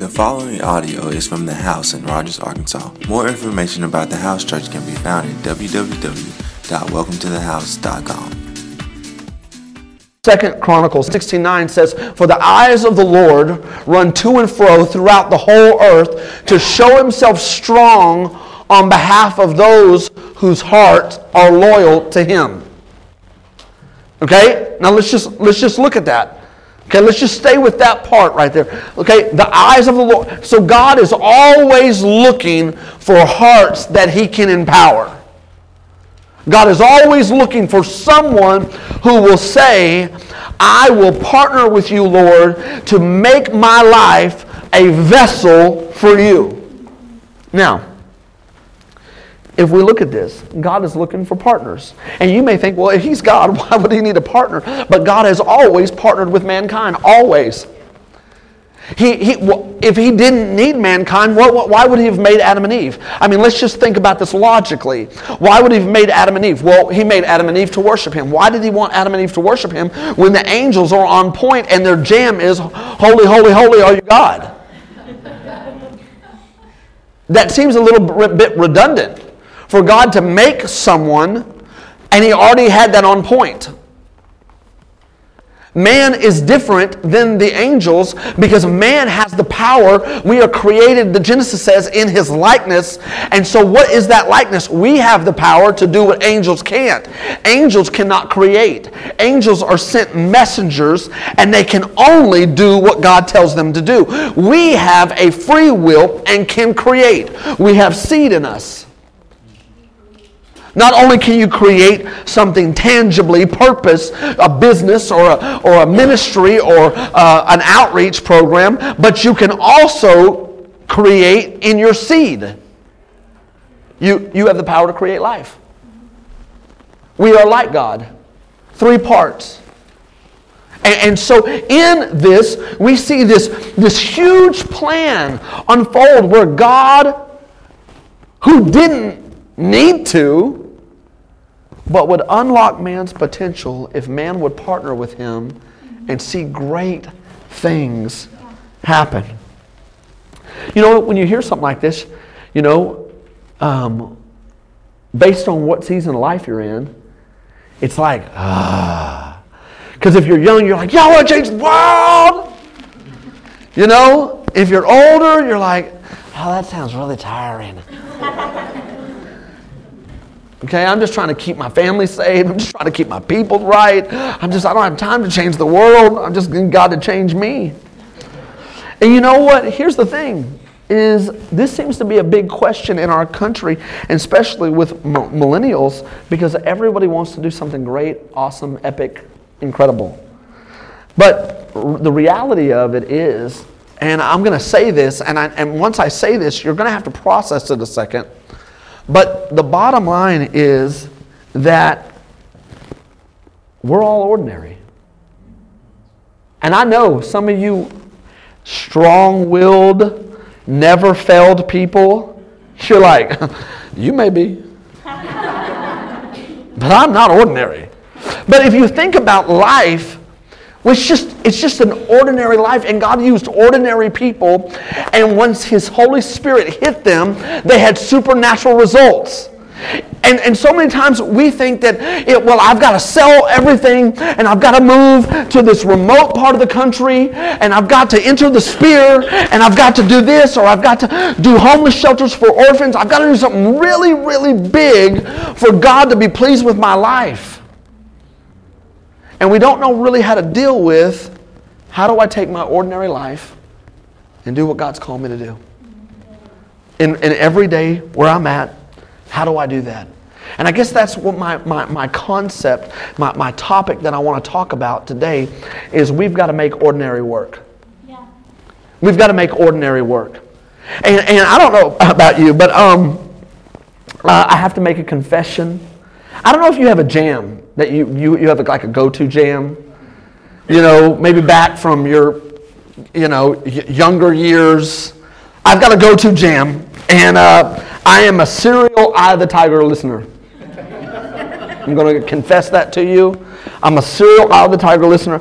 The following audio is from The House in Rogers, Arkansas. More information about The House Church can be found at www.welcometothehouse.com. Second Chronicles 16:9 says, "For the eyes of the Lord run to and fro throughout the whole earth to show himself strong on behalf of those whose hearts are loyal to him." Okay? Now let's just look at that. Okay, let's just stay with that part right there. Okay, the eyes of the Lord. So God is always looking for hearts that he can empower. God is always looking for someone who will say, "I will partner with you, Lord, to make my life a vessel for you." Now, if we look at this, God is looking for partners. And you may think, well, if he's God, why would he need a partner? But God has always partnered with mankind, always. If he didn't need mankind, why would he have made Adam and Eve? I mean, let's just think about this logically. Why would he have made Adam and Eve? Well, he made Adam and Eve to worship him. Why did he want Adam and Eve to worship him when the angels are on point and their jam is, "Holy, holy, holy are you, God"? That seems a little bit redundant. For God to make someone, and he already had that on point. Man is different than the angels because man has the power. We are created, the Genesis says, in his likeness. And so what is that likeness? We have the power to do what angels can't. Angels cannot create. Angels are sent messengers, and they can only do what God tells them to do. We have a free will and can create. We have seed in us. Not only can you create something tangibly, purpose, a business or a ministry or an outreach program, but you can also create in your seed. You have the power to create life. We are like God. Three parts. And so in this, we see this huge plan unfold where God, who didn't need to, but would unlock man's potential if man would partner with him and see great things happen. You know, when you hear something like this, you know, based on what season of life you're in, it's like, because if you're young, you're like, "Y'all want to change the world!" You know, if you're older, you're like, "Oh, that sounds really tiring." Okay, I'm just trying to keep my family safe. I'm just trying to keep my people right. I don't have time to change the world. I'm just getting God to change me. And you know what? Here's the thing, is this seems to be a big question in our country, and especially with millennials, because everybody wants to do something great, awesome, epic, incredible. But the reality of it is, and I'm going to say this, and once I say this, you're going to have to process it a second. But the bottom line is that we're all ordinary. And I know some of you strong-willed, never-failed people, you're like, "You may be, but I'm not ordinary." But if you think about life, it's just an ordinary life, and God used ordinary people, and once his Holy Spirit hit them, they had supernatural results. And so many times we think that, I've got to sell everything, and I've got to move to this remote part of the country, and I've got to enter the sphere, and I've got to do this, or I've got to do homeless shelters for orphans. I've got to do something really, really big for God to be pleased with my life. And we don't know really how to deal with, how do I take my ordinary life and do what God's called me to do? In every day where I'm at, how do I do that? And I guess that's what my concept, my topic that I want to talk about today is, we've got to make ordinary work. Yeah. We've got to make ordinary work. And I don't know about you, but I have to make a confession. I don't know if you have a jam that you have like a go-to jam, you know, maybe back from your, you know, younger years. I've got a go-to jam, and I am a serial Eye of the Tiger listener. I'm going to confess that to you. I'm a serial Eye of the Tiger listener.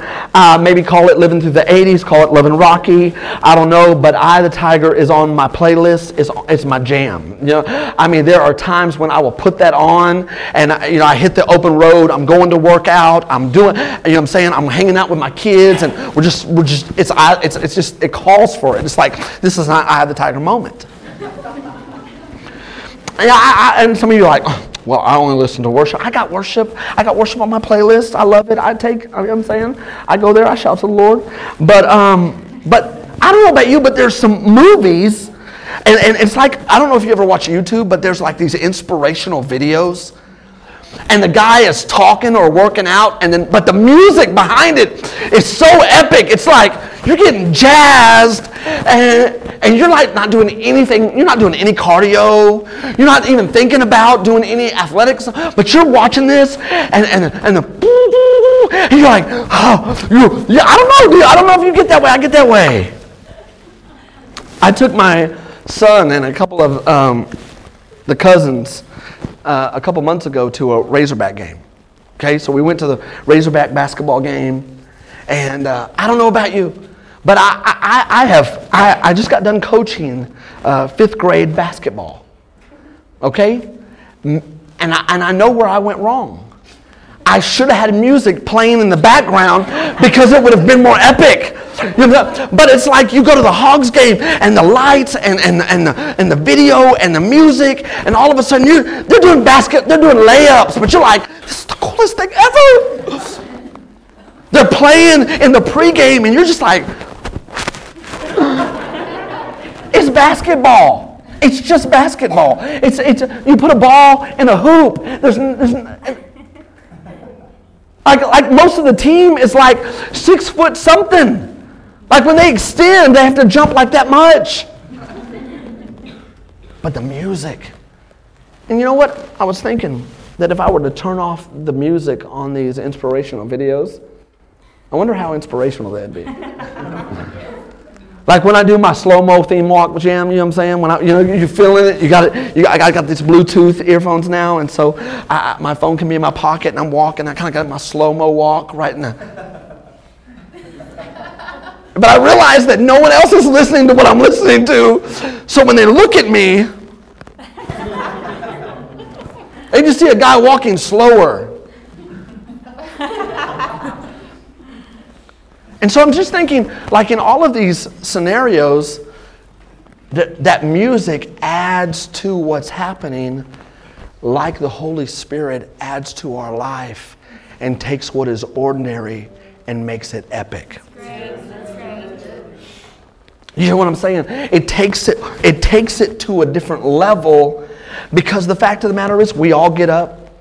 Maybe call it Living Through the 80s, call it Living Rocky. I don't know, but Eye of the Tiger is on my playlist. It's my jam. You know, I mean, there are times when I will put that on and I hit the open road. I'm going to work out. I'm doing, I'm saying, I'm hanging out with my kids, and we're just it calls for it. It's like, this is not Eye of the Tiger moment. And some of you are like, oh, well, I only listen to worship. I got worship on my playlist. I love it. I go there. I shout to the Lord. But I don't know about you, but there's some movies, and it's like, I don't know if you ever watch YouTube, but there's like these inspirational videos, and the guy is talking or working out, but the music behind it is so epic. It's like you're getting jazzed, and you're like not doing anything. You're not doing any cardio. You're not even thinking about doing any athletics. But you're watching this, and you're like, oh, I don't know, dude. I don't know if you get that way. I get that way. I took my son and a couple of the cousins a couple months ago to a Razorback game. Okay, so we went to the Razorback basketball game, and I don't know about you, but I just got done coaching fifth grade basketball, okay? And I know where I went wrong. I should have had music playing in the background because it would have been more epic. But it's like you go to the Hogs game and the lights and the video and the music, and all of a sudden they're doing layups, but you're like, this is the coolest thing ever. They're playing in the pregame, and you're just like, it's basketball. It's just basketball. It's you put a ball in a hoop. Like most of the team is like 6 foot something. Like when they extend, they have to jump like that much. But the music. And you know what? I was thinking that if I were to turn off the music on these inspirational videos, I wonder how inspirational that'd be. Like when I do my slow-mo theme walk jam, you know what I'm saying? When you're feeling it. I got these Bluetooth earphones now, and so my phone can be in my pocket, and I'm walking. I kind of got my slow-mo walk right now. But I realize that no one else is listening to what I'm listening to. So when they look at me, they just see a guy walking slower. And so I'm just thinking, like in all of these scenarios, that music adds to what's happening, like the Holy Spirit adds to our life and takes what is ordinary and makes it epic. You hear what I'm saying? It takes it to a different level, because the fact of the matter is we all get up.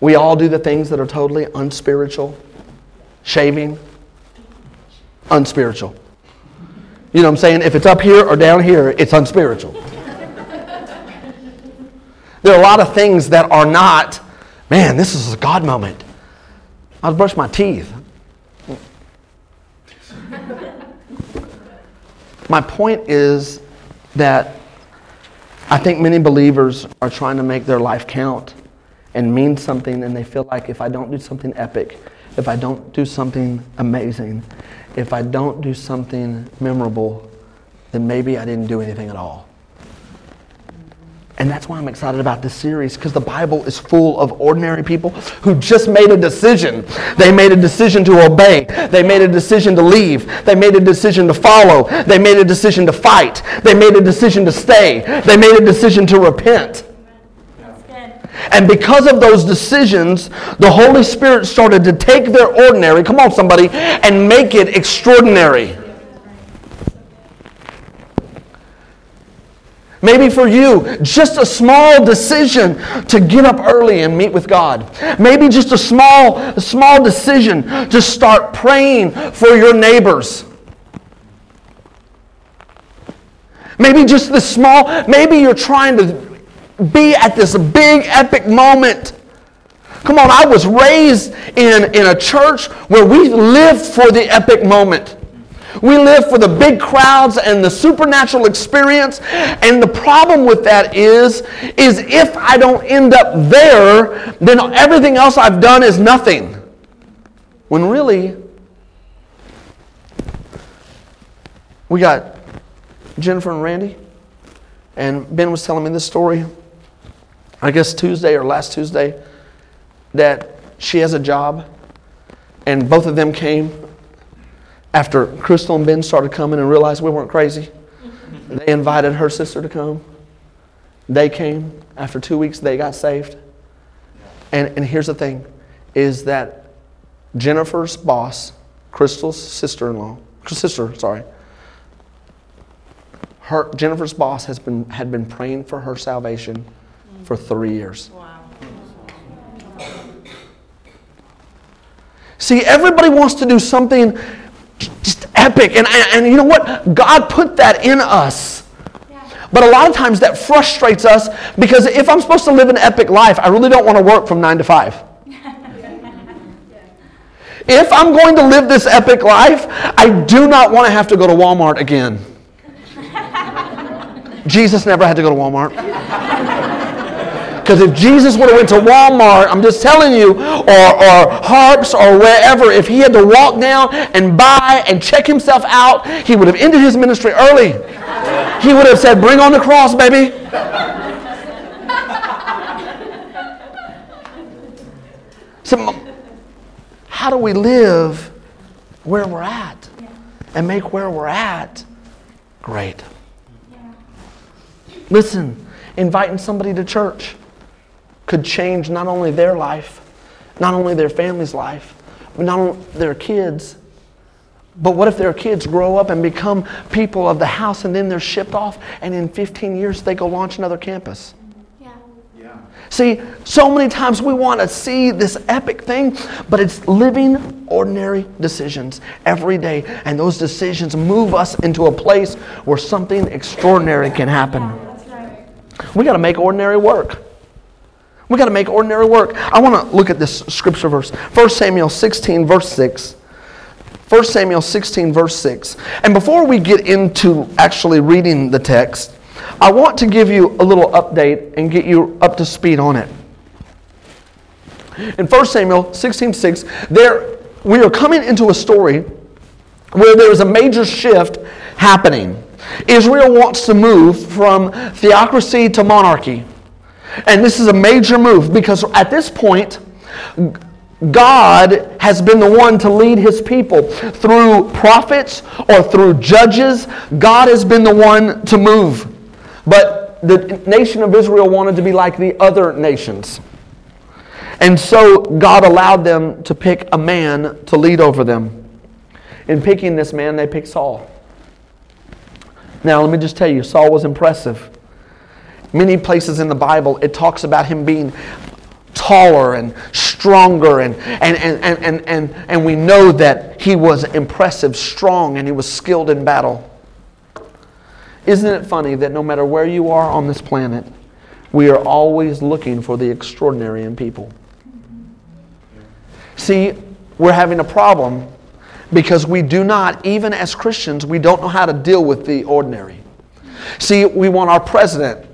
We all do the things that are totally unspiritual. Shaving. Unspiritual. You know what I'm saying? If it's up here or down here, it's unspiritual. There are a lot of things that are not, man, this is a God moment. I'll brush my teeth. My point is that I think many believers are trying to make their life count and mean something, and they feel like if I don't do something epic, if I don't do something amazing, if I don't do something memorable, then maybe I didn't do anything at all. And that's why I'm excited about this series, because the Bible is full of ordinary people who just made a decision. They made a decision to obey. They made a decision to leave. They made a decision to follow. They made a decision to fight. They made a decision to stay. They made a decision to repent. That's good. And because of those decisions, the Holy Spirit started to take their ordinary, come on somebody, and make it extraordinary. Maybe for you, just a small decision to get up early and meet with God. Maybe just a small decision to start praying for your neighbors. Maybe just maybe you're trying to be at this big epic moment. Come on, I was raised in a church where we lived for the epic moment. We live for the big crowds and the supernatural experience. And the problem with that is if I don't end up there, then everything else I've done is nothing. When really, we got Jennifer and Randy, and Ben was telling me this story, I guess Tuesday or last Tuesday, that she has a job, and both of them came after Crystal and Ben started coming and realized we weren't crazy. They invited her sister to come. They came. After 2 weeks, they got saved. And here's the thing, is that Jennifer's boss, Crystal's sister, Jennifer's boss had been praying for her salvation for 3 years. Wow. See, everybody wants to do something just epic, and you know what? God put that in us. But a lot of times that frustrates us, because if I'm supposed to live an epic life, I really don't want to work from 9 to 5. If I'm going to live this epic life, I do not want to have to go to Walmart again. Jesus never had to go to Walmart. Because if Jesus would have went to Walmart, I'm just telling you, or Harps or wherever, if he had to walk down and buy and check himself out, he would have ended his ministry early. He would have said, "Bring on the cross, baby." So, how do we live where we're at and make where we're at great? Listen, inviting somebody to church could change not only their life, not only their family's life, but not only their kids. But what if their kids grow up and become people of the house, and then they're shipped off, and in 15 years they go launch another campus? Yeah. See, so many times we want to see this epic thing, but it's living ordinary decisions every day, and those decisions move us into a place where something extraordinary can happen. We got to make ordinary work. We got to make ordinary work. I want to look at this scripture verse. 1 Samuel 16, verse 6. 1 Samuel 16, verse 6. And before we get into actually reading the text, I want to give you a little update and get you up to speed on it. In 1 Samuel 16, 6, we are coming into a story where there is a major shift happening. Israel wants to move from theocracy to monarchy. And this is a major move, because at this point, God has been the one to lead his people through prophets or through judges. God has been the one to move. But the nation of Israel wanted to be like the other nations. And so God allowed them to pick a man to lead over them. In picking this man, they picked Saul. Now, let me just tell you, Saul was impressive. Many places in the Bible, it talks about him being taller and stronger, and we know that he was impressive, strong, and he was skilled in battle. Isn't it funny that no matter where you are on this planet, we are always looking for the extraordinary in people? See, we're having a problem because we do not, even as Christians, we don't know how to deal with the ordinary. See, we want our president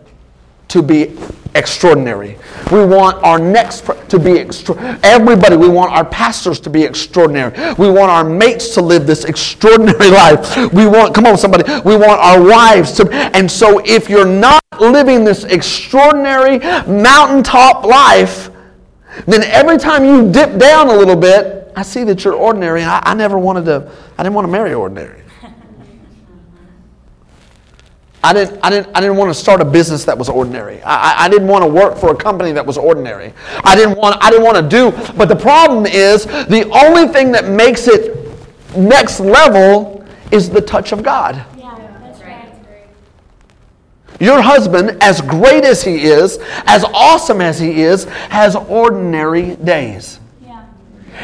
to be extraordinary. We want our next to be extraordinary. Everybody, we want our pastors to be extraordinary. We want our mates to live this extraordinary life. We want our wives to. And so if you're not living this extraordinary mountaintop life, then every time you dip down a little bit, I see that you're ordinary, and I didn't want to marry ordinary. I didn't want to start a business that was ordinary. I didn't want to work for a company that was ordinary. But the problem is, the only thing that makes it next level is the touch of God. Yeah, that's right. Your husband, as great as he is, as awesome as he is, has ordinary days.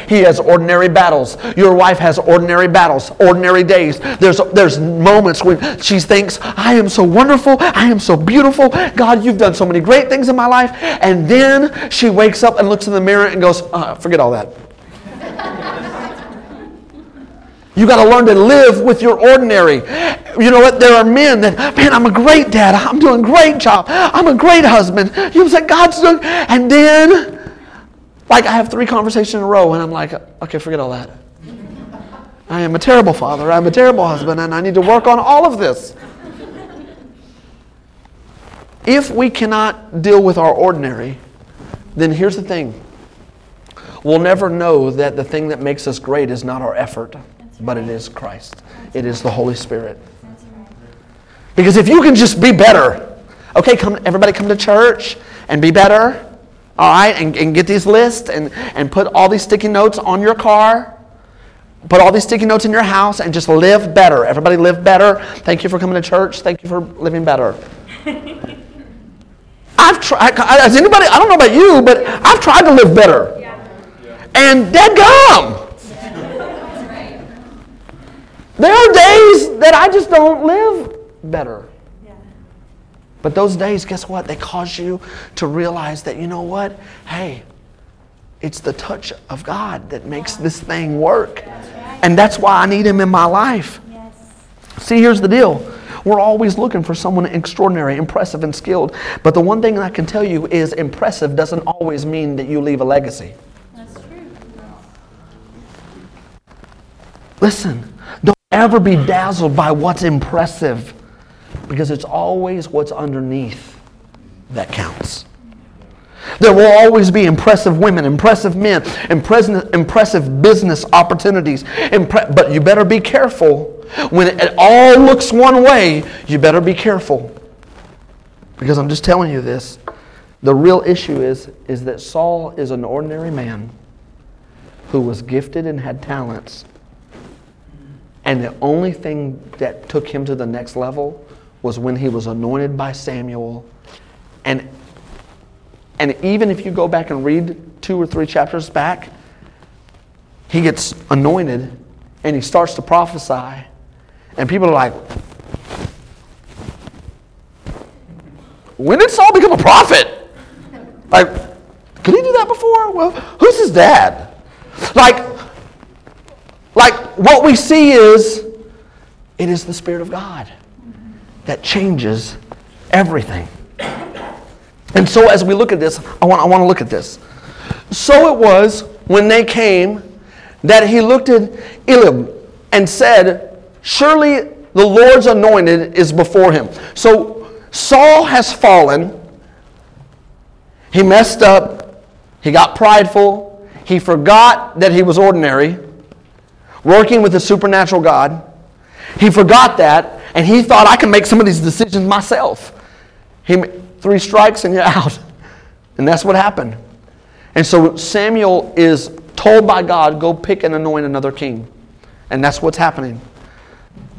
He has ordinary battles. Your wife has ordinary battles, ordinary days. There's moments when she thinks, I am so wonderful, I am so beautiful, God, you've done so many great things in my life. And then she wakes up and looks in the mirror and goes, forget all that. You got to learn to live with your ordinary. You know what? There are men that, man, I'm a great dad, I'm doing a great job, I'm a great husband. You know what I'm saying? God's doing, and then Like I have 3 conversations in a row and I'm like, okay, forget all that. I am a terrible father. I'm a terrible husband and I need to work on all of this. If we cannot deal with our ordinary, then here's the thing. We'll never know that the thing that makes us great is not our effort, but it is Christ. It is the Holy Spirit. Because if you can just be better, okay, everybody come to church and be better, all right, and get these lists and put all these sticky notes on your car, put all these sticky notes in your house and just live better. Everybody live better. Thank you for coming to church. Thank you for living better. I've tried, as anybody, I don't know about you, but I've tried to live better. Yeah. And dadgum. Yeah. That's right. There are days that I just don't live better. Yeah. But those days, guess what? They cause you to realize that, you know what? Hey, it's the touch of God that makes this thing work. That's right. And that's why I need Him in my life. Yes. See, here's the deal. We're always looking for someone extraordinary, impressive, and skilled. But the one thing I can tell you is impressive doesn't always mean that you leave a legacy. That's true. Listen, don't ever be dazzled by what's impressive, because it's always what's underneath that counts. There will always be impressive women, impressive men, impressive business opportunities. But you better be careful. When it all looks one way, you better be careful. Because I'm just telling you this. The real issue is that Saul is an ordinary man who was gifted and had talents. And the only thing that took him to the next level was when he was anointed by Samuel. And even if you go back and read 2 or 3 chapters back, he gets anointed and he starts to prophesy. And people are like, when did Saul become a prophet? Like, could he do that before? Well, who's his dad? Like what we see is, it is the Spirit of God that changes everything. And so as we look at this, I want to look at this. So it was when they came that he looked at Eliab and said, surely the Lord's anointed is before him. So Saul has fallen. He messed up. He got prideful. He forgot that he was ordinary, working with a supernatural God. He forgot that, and he thought, I can make some of these decisions myself. 3 strikes and you're out. And that's what happened. And so Samuel is told by God, go pick and anoint another king. And that's what's happening.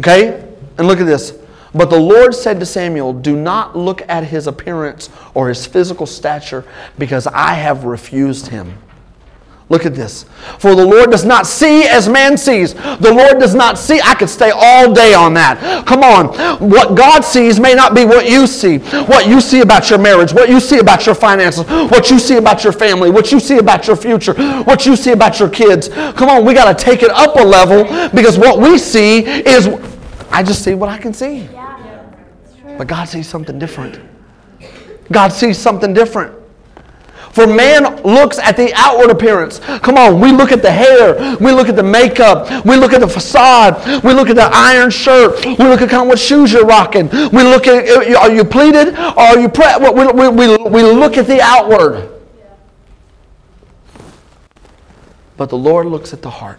Okay? And look at this. But the Lord said to Samuel, do not look at his appearance or his physical stature, because I have refused him. Look at this. For the Lord does not see as man sees. The Lord does not see. I could stay all day on that. Come on. What God sees may not be what you see. What you see about your marriage, what you see about your finances, what you see about your family, what you see about your future, what you see about your kids. Come on, we got to take it up a level, because what we see is, I just see what I can see. Yeah, but God sees something different. God sees something different. For man looks at the outward appearance. Come on, we look at the hair. We look at the makeup. We look at the facade. We look at the iron shirt. We look at kind of what shoes you're rocking. We look at, are you pleated? Are you we look at the outward. But the Lord looks at the heart.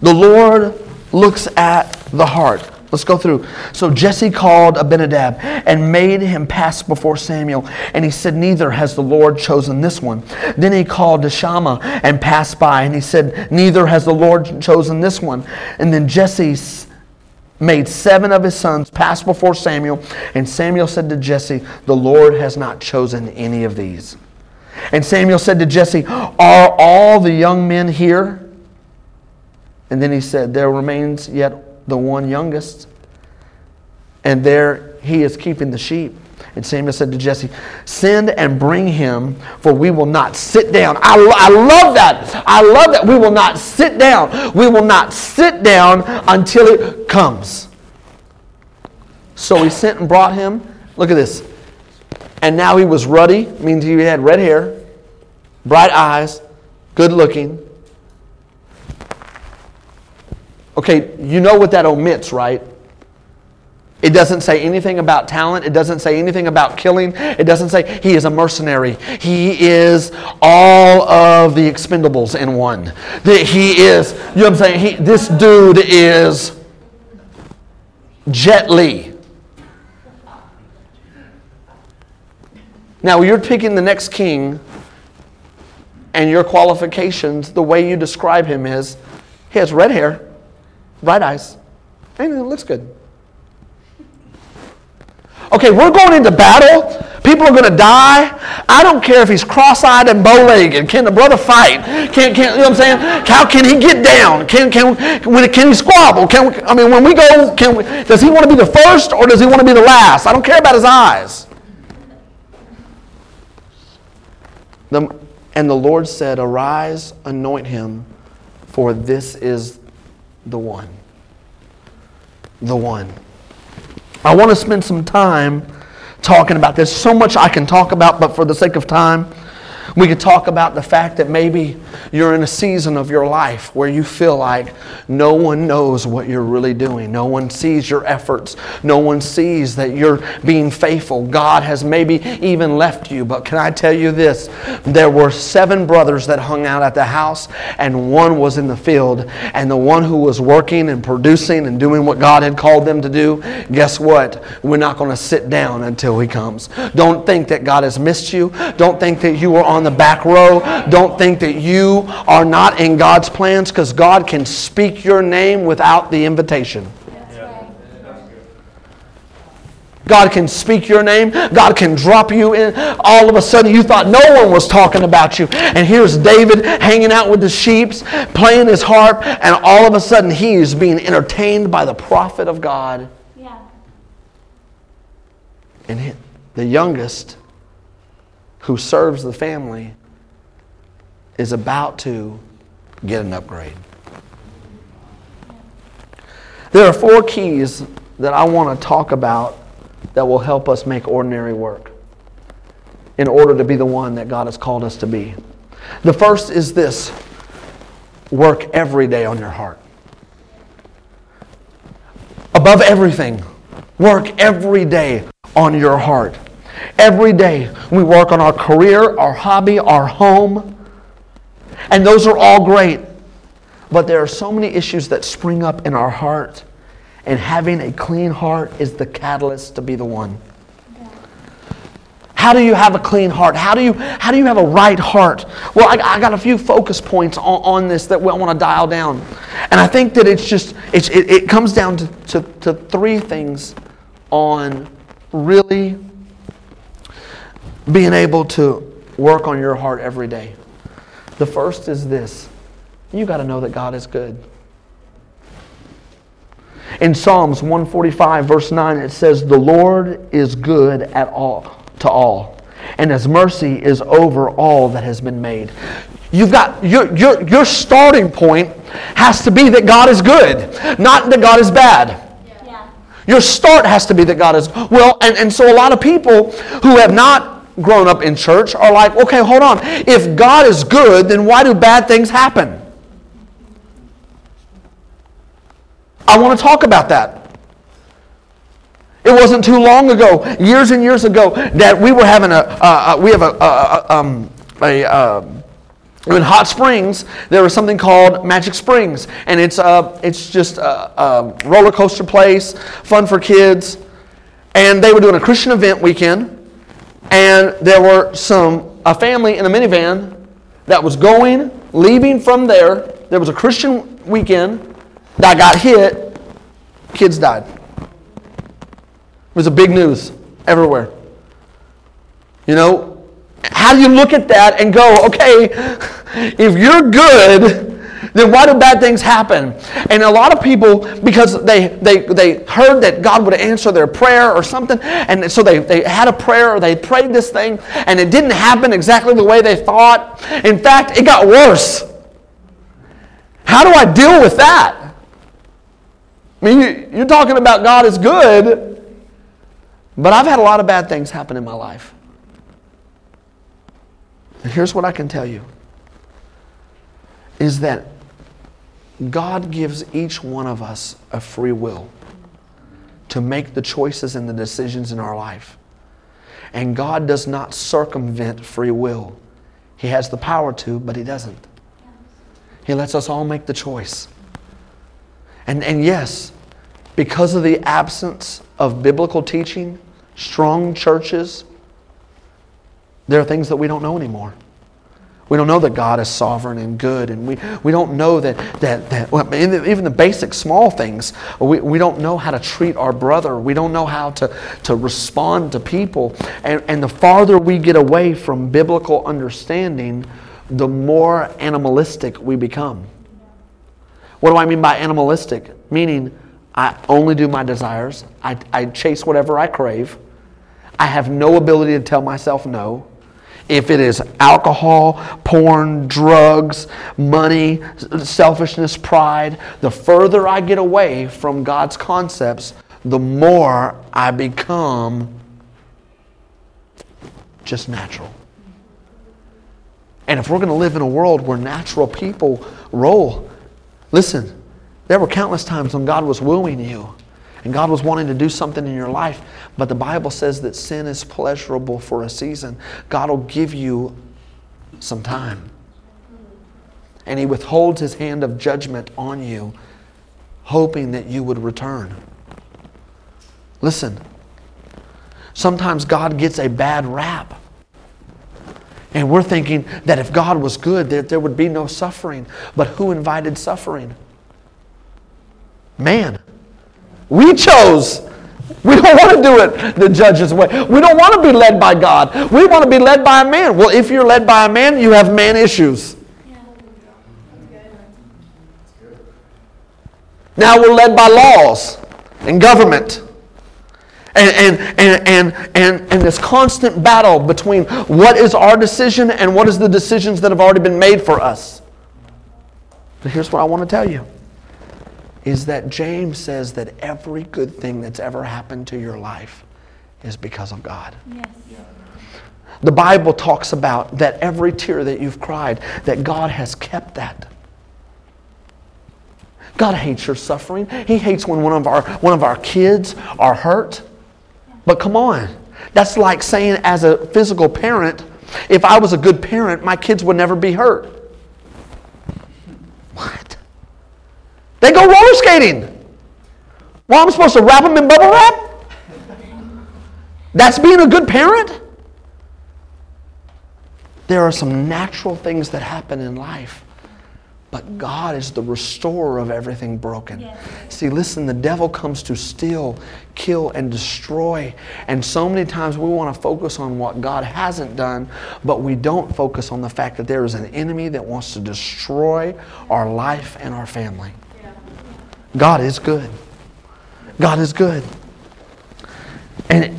The Lord looks at the heart. Let's go through. So Jesse called Abinadab and made him pass before Samuel. And he said, neither has the Lord chosen this one. Then he called to Shammah and passed by. And he said, neither has the Lord chosen this one. And then Jesse made 7 of his sons pass before Samuel. And Samuel said to Jesse, the Lord has not chosen any of these. And Samuel said to Jesse, are all the young men here? And then he said, there remains yet the one youngest, and there he is keeping the sheep. And Samuel said to Jesse, send and bring him, for we will not sit down. I love that. I love that. We will not sit down. We will not sit down until it comes. So he sent and brought him. Look at this. And now he was ruddy, means he had red hair. bright eyes, good looking. Okay, you know what that omits, right? It doesn't say anything about talent. It doesn't say anything about killing. It doesn't say he is a mercenary. He is all of the expendables in one. He is, you know what I'm saying? This dude is Jet Li. Now, you're picking the next king, and your qualifications, the way you describe him is, he has red hair, bright eyes, and it looks good. Okay, we're going into battle. People are going to die. I don't care if he's cross-eyed and bow-legged. Can the brother fight? Can you know what I'm saying? How can he get down? Can he squabble? Does he want to be the first or does he want to be the last? I don't care about his eyes. And the Lord said, "Arise, anoint him, for this is the one." The one. I want to spend some time talking about this. So much I can talk about, but for the sake of time, we could talk about the fact that maybe you're in a season of your life where you feel like no one knows what you're really doing. No one sees your efforts. No one sees that you're being faithful. God has maybe even left you. But can I tell you this? There were 7 brothers that hung out at the house, and one was in the field. And the one who was working and producing and doing what God had called them to do, guess what? We're not going to sit down until He comes. Don't think that God has missed you. Don't think that you are on the back row. Don't think that you are not in God's plans, because God can speak your name without the invitation. God can speak your name. God can drop you in. All of a sudden you thought no one was talking about you. And here's David hanging out with the sheep, playing his harp, and all of a sudden he is being entertained by the prophet of God. Yeah. And the youngest, who serves the family, is about to get an upgrade. There are 4 keys that I want to talk about that will help us make ordinary work in order to be the one that God has called us to be. The first is this: work every day on your heart. Above everything, work every day on your heart. Every day we work on our career, our hobby, our home. And those are all great. But there are so many issues that spring up in our heart. And having a clean heart is the catalyst to be the one. How do you have a clean heart? How do you have a right heart? Well, I got a few focus points on this that I want to dial down. And I think that it comes down to 3 things on really being able to work on your heart every day. The first is this: you got to know that God is good. In Psalms 145 verse 9 it says, "The Lord is good to all, and His mercy is over all that has been made." You've got your starting point has to be that God is good, not that God is bad. Your start has to be that God is well, and so a lot of people who have not grown up in church are like, okay, hold on. If God is good, then why do bad things happen? I want to talk about that. It wasn't too long ago, years and years ago, that we were having in Hot Springs, there was something called Magic Springs, and it's just a roller coaster place, fun for kids. And they were doing a Christian event weekend. And there were a family in a minivan that was leaving from there. There was a Christian weekend that got hit. Kids died. It was a big news everywhere. You know, how do you look at that and go, okay, if you're good, then why do bad things happen? And a lot of people, because they heard that God would answer their prayer or something, and so they had a prayer or they prayed this thing, and it didn't happen exactly the way they thought. In fact, it got worse. How do I deal with that? I mean, you're talking about God is good, but I've had a lot of bad things happen in my life. And here's what I can tell you, is that God gives each one of us a free will to make the choices and the decisions in our life. And God does not circumvent free will. He has the power to, but He doesn't. He lets us all make the choice. And yes, because of the absence of biblical teaching, strong churches, there are things that we don't know anymore. We don't know that God is sovereign and good, and we don't know that even the basic small things, we don't know how to treat our brother. We don't know how to respond to people. And the farther we get away from biblical understanding, the more animalistic we become. What do I mean by animalistic? Meaning, I only do my desires. I chase whatever I crave. I have no ability to tell myself no. If it is alcohol, porn, drugs, money, selfishness, pride, the further I get away from God's concepts, the more I become just natural. And if we're going to live in a world where natural people roll, listen, there were countless times when God was wooing you and God was wanting to do something in your life, but the Bible says that sin is pleasurable for a season. God will give you some time. And He withholds His hand of judgment on you, hoping that you would return. Listen, sometimes God gets a bad rap. And we're thinking that if God was good, that there would be no suffering. But who invited suffering? Man. We chose. We don't want to do it the judge's way. We don't want to be led by God. We want to be led by a man. Well, if you're led by a man, you have man issues. Yeah. That's good. That's good. Now we're led by laws and government. And this constant battle between what is our decision and what is the decisions that have already been made for us. But here's what I want to tell you. Is that James says that every good thing that's ever happened to your life is because of God. Yes. The Bible talks about that every tear that you've cried, that God has kept that. God hates your suffering. He hates when one of our kids are hurt. But come on, that's like saying as a physical parent, if I was a good parent, my kids would never be hurt. What? They go roller skating. Well, I'm supposed to wrap them in bubble wrap? That's being a good parent? There are some natural things that happen in life, but God is the restorer of everything broken. Yes. See, listen, the devil comes to steal, kill, and destroy. And so many times we want to focus on what God hasn't done, but we don't focus on the fact that there is an enemy that wants to destroy our life and our family. Yeah. God is good. God is good. And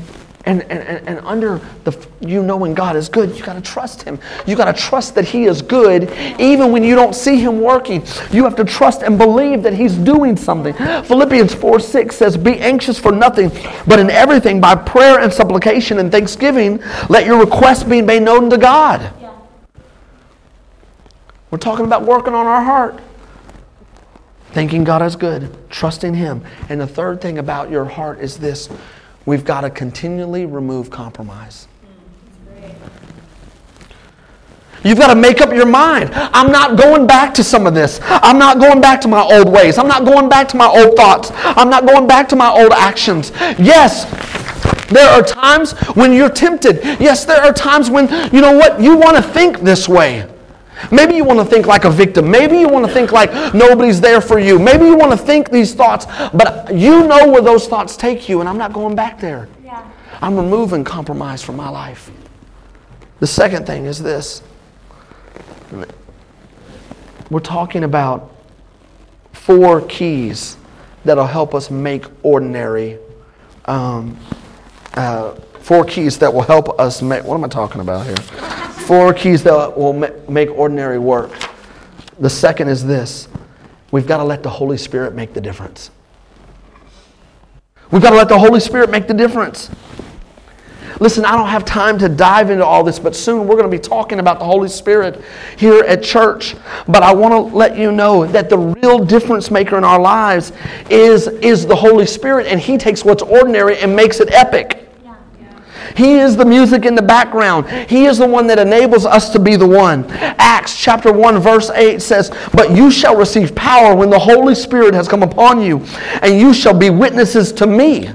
under the, you know, when God is good, you got to trust Him. You got to trust that He is good, even when you don't see Him working. You have to trust and believe that He's doing something. Philippians 4:6 says, "Be anxious for nothing, but in everything by prayer and supplication and thanksgiving, let your requests be made known to God." Yeah. We're talking about working on our heart. Thanking God is good, trusting Him. And the third thing about your heart is this. We've got to continually remove compromise. You've got to make up your mind. I'm not going back to some of this. I'm not going back to my old ways. I'm not going back to my old thoughts. I'm not going back to my old actions. Yes, there are times when you're tempted. Yes, there are times when, you know what, you want to think this way. Maybe you want to think like a victim. Maybe you want to think like nobody's there for you. Maybe you want to think these thoughts, but you know where those thoughts take you, and I'm not going back there. Yeah. I'm removing compromise from my life. The second thing is this. We're talking about four keys that'll help us make ordinary. Four keys that will help us make, what am I talking about here? Four keys that will make ordinary work. The second is this. We've got to let the Holy Spirit make the difference. We've got to let the Holy Spirit make the difference. Listen, I don't have time to dive into all this, but soon we're going to be talking about the Holy Spirit here at church. But I want to let you know that the real difference maker in our lives is the Holy Spirit, and He takes what's ordinary and makes it epic. He is the music in the background. He is the one that enables us to be the one. Acts chapter 1 verse 8 says, "But you shall receive power when the Holy Spirit has come upon you, and you shall be witnesses to me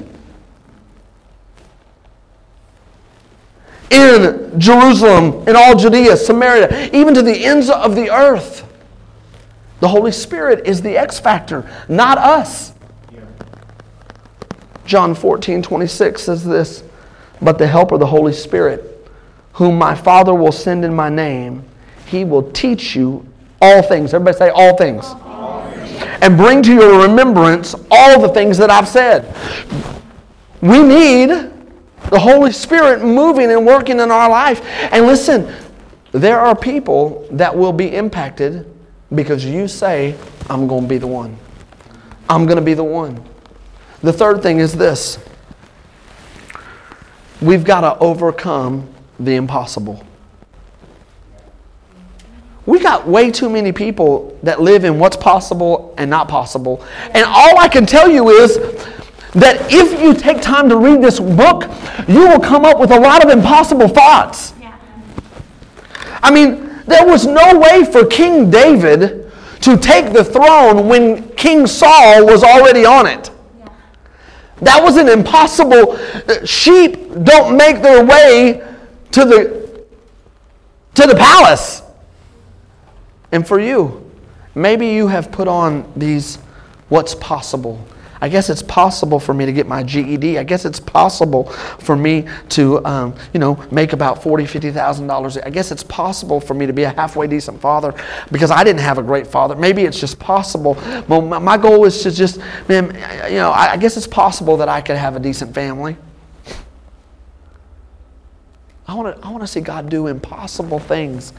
in Jerusalem, in all Judea, Samaria, even to the ends of the earth." The Holy Spirit is the X factor, not us. John 14:26 says this, "But the helper, the Holy Spirit, whom my Father will send in my name, he will teach you all things." Everybody say all things. All things. "And bring to your remembrance all the things that I've said." We need the Holy Spirit moving and working in our life. And listen, there are people that will be impacted because you say, "I'm going to be the one. I'm going to be the one." The third thing is this. We've got to overcome the impossible. We got way too many people that live in what's possible and not possible. And all I can tell you is that if you take time to read this book, you will come up with a lot of impossible thoughts. I mean, there was no way for King David to take the throne when King Saul was already on it. That was an impossible. Sheep don't make their way to the palace. And for you, maybe you have put on these what's possible. I guess it's possible for me to get my GED. I guess it's possible for me to make about $40,000, $50,000. I guess it's possible for me to be a halfway decent father because I didn't have a great father. Maybe it's just possible. Well, my goal is to just, I guess it's possible that I could have a decent family. I want to see God do impossible things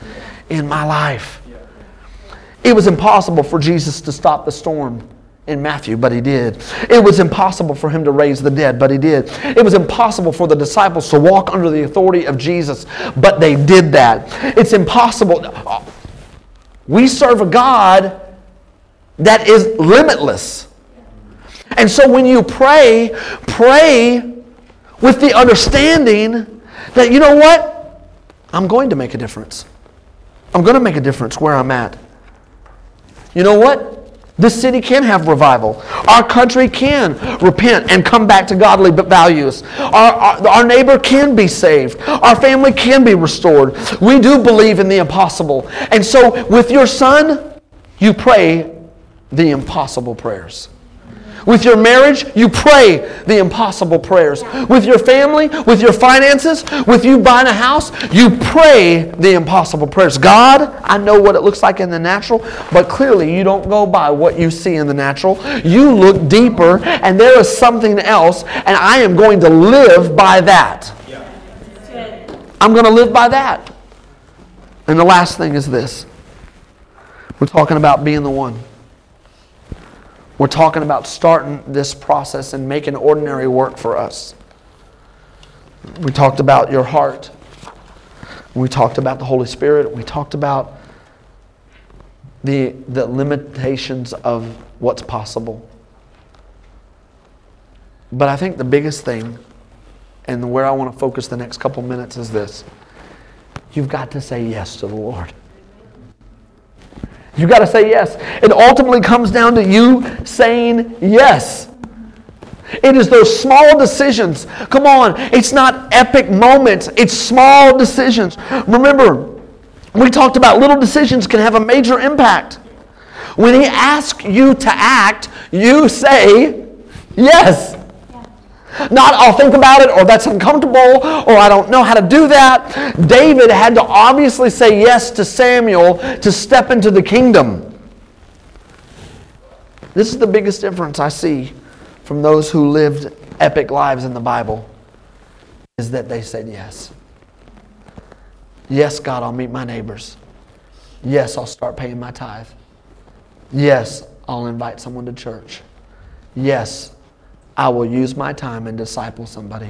in my life. It was impossible for Jesus to stop the storm in Matthew, but he did. It was impossible for him to raise the dead, but he did. It was impossible for the disciples to walk under the authority of Jesus, but they did that. It's impossible. We serve a God that is limitless. And so when you pray with the understanding that, you know what? I'm going to make a difference. I'm going to make a difference where I'm at. You know what? This city can have revival. Our country can repent and come back to godly values. Our neighbor can be saved. Our family can be restored. We do believe in the impossible. And so with your son, you pray the impossible prayers. With your marriage, you pray the impossible prayers. With your family, with your finances, with you buying a house, you pray the impossible prayers. God, I know what it looks like in the natural, but clearly you don't go by what you see in the natural. You look deeper, and there is something else, and I am going to live by that. I'm going to live by that. And the last thing is this. We're talking about being the one. We're talking about starting this process and making ordinary work for us. We talked about your heart. We talked about the Holy Spirit. We talked about the limitations of what's possible. But I think the biggest thing, and where I want to focus the next couple minutes, is this. You've got to say yes to the Lord. You've got to say yes. It ultimately comes down to you saying yes. It is those small decisions. Come on. It's not epic moments. It's small decisions. Remember, we talked about little decisions can have a major impact. When he asks you to act, you say yes. Not, I'll think about it, or that's uncomfortable, or I don't know how to do that. David had to obviously say yes to Samuel to step into the kingdom. This is the biggest difference I see from those who lived epic lives in the Bible, is that they said yes. Yes, God, I'll meet my neighbors. Yes, I'll start paying my tithe. Yes, I'll invite someone to church. Yes, I will use my time and disciple somebody.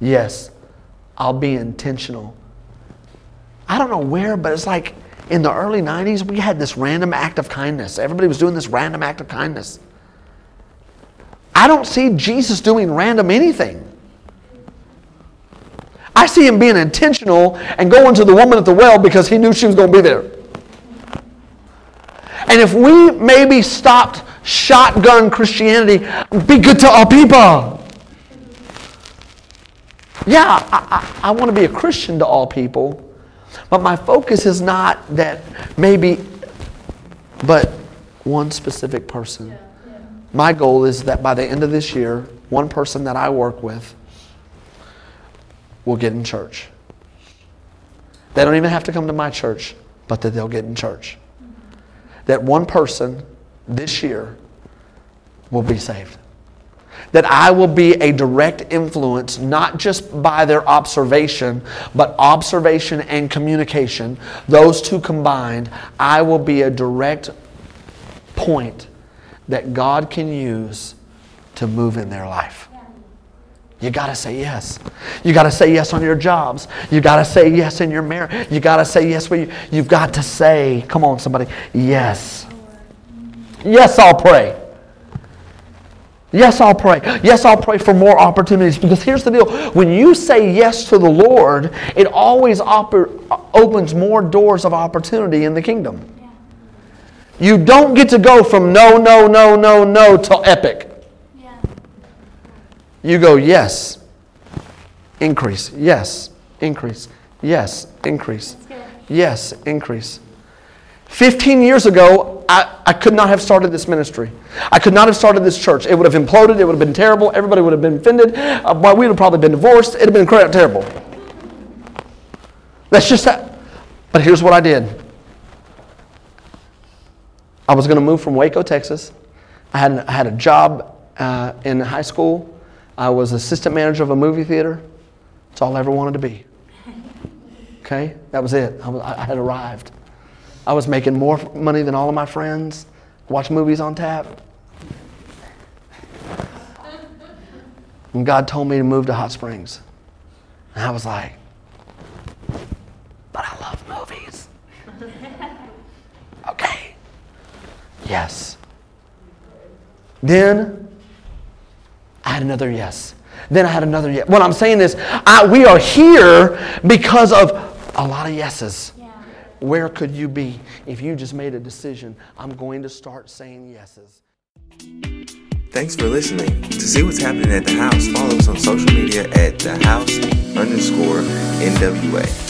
Yes, I'll be intentional. I don't know where, but it's like in the early 90s, we had this random act of kindness. Everybody was doing this random act of kindness. I don't see Jesus doing random anything. I see him being intentional and going to the woman at the well because he knew she was going to be there. And if we maybe stopped shotgun Christianity, be good to all people. Yeah, I want to be a Christian to all people. But my focus is not that maybe, but one specific person. Yeah, yeah. My goal is that by the end of this year, one person that I work with will get in church. They don't even have to come to my church, but that they'll get in church. Mm-hmm. That one person this year will be saved. That I will be a direct influence, not just by their observation, but observation and communication. Those two combined, I will be a direct point that God can use to move in their life. You got to say yes. You got to say yes on your jobs. You got to say yes in your marriage. You got to say yes. You've got to say, come on somebody, yes. Yes, I'll pray. Yes, I'll pray. Yes, I'll pray for more opportunities. Because here's the deal. When you say yes to the Lord, it always opens more doors of opportunity in the kingdom. Yeah. You don't get to go from no to epic. Yeah. You go, yes, increase, yes, increase, yes, increase, yes, increase. 15 years ago, I could not have started this ministry. I could not have started this church. It would have imploded. It would have been terrible. Everybody would have been offended. We would have probably been divorced. It would have been terrible. That's just that. But here's what I did. I was going to move from Waco, Texas. I had a job in high school. I was assistant manager of a movie theater. That's all I ever wanted to be. Okay? That was it. I had arrived. I was making more money than all of my friends, watch movies on tap. And God told me to move to Hot Springs. And I was like, but I love movies. Okay. Yes. Then I had another yes. Then I had another yes. What I'm saying is, we are here because of a lot of yeses. Where could you be if you just made a decision? I'm going to start saying yeses. Thanks for listening. To see what's happening at The House, follow us on social media at the house_NWA.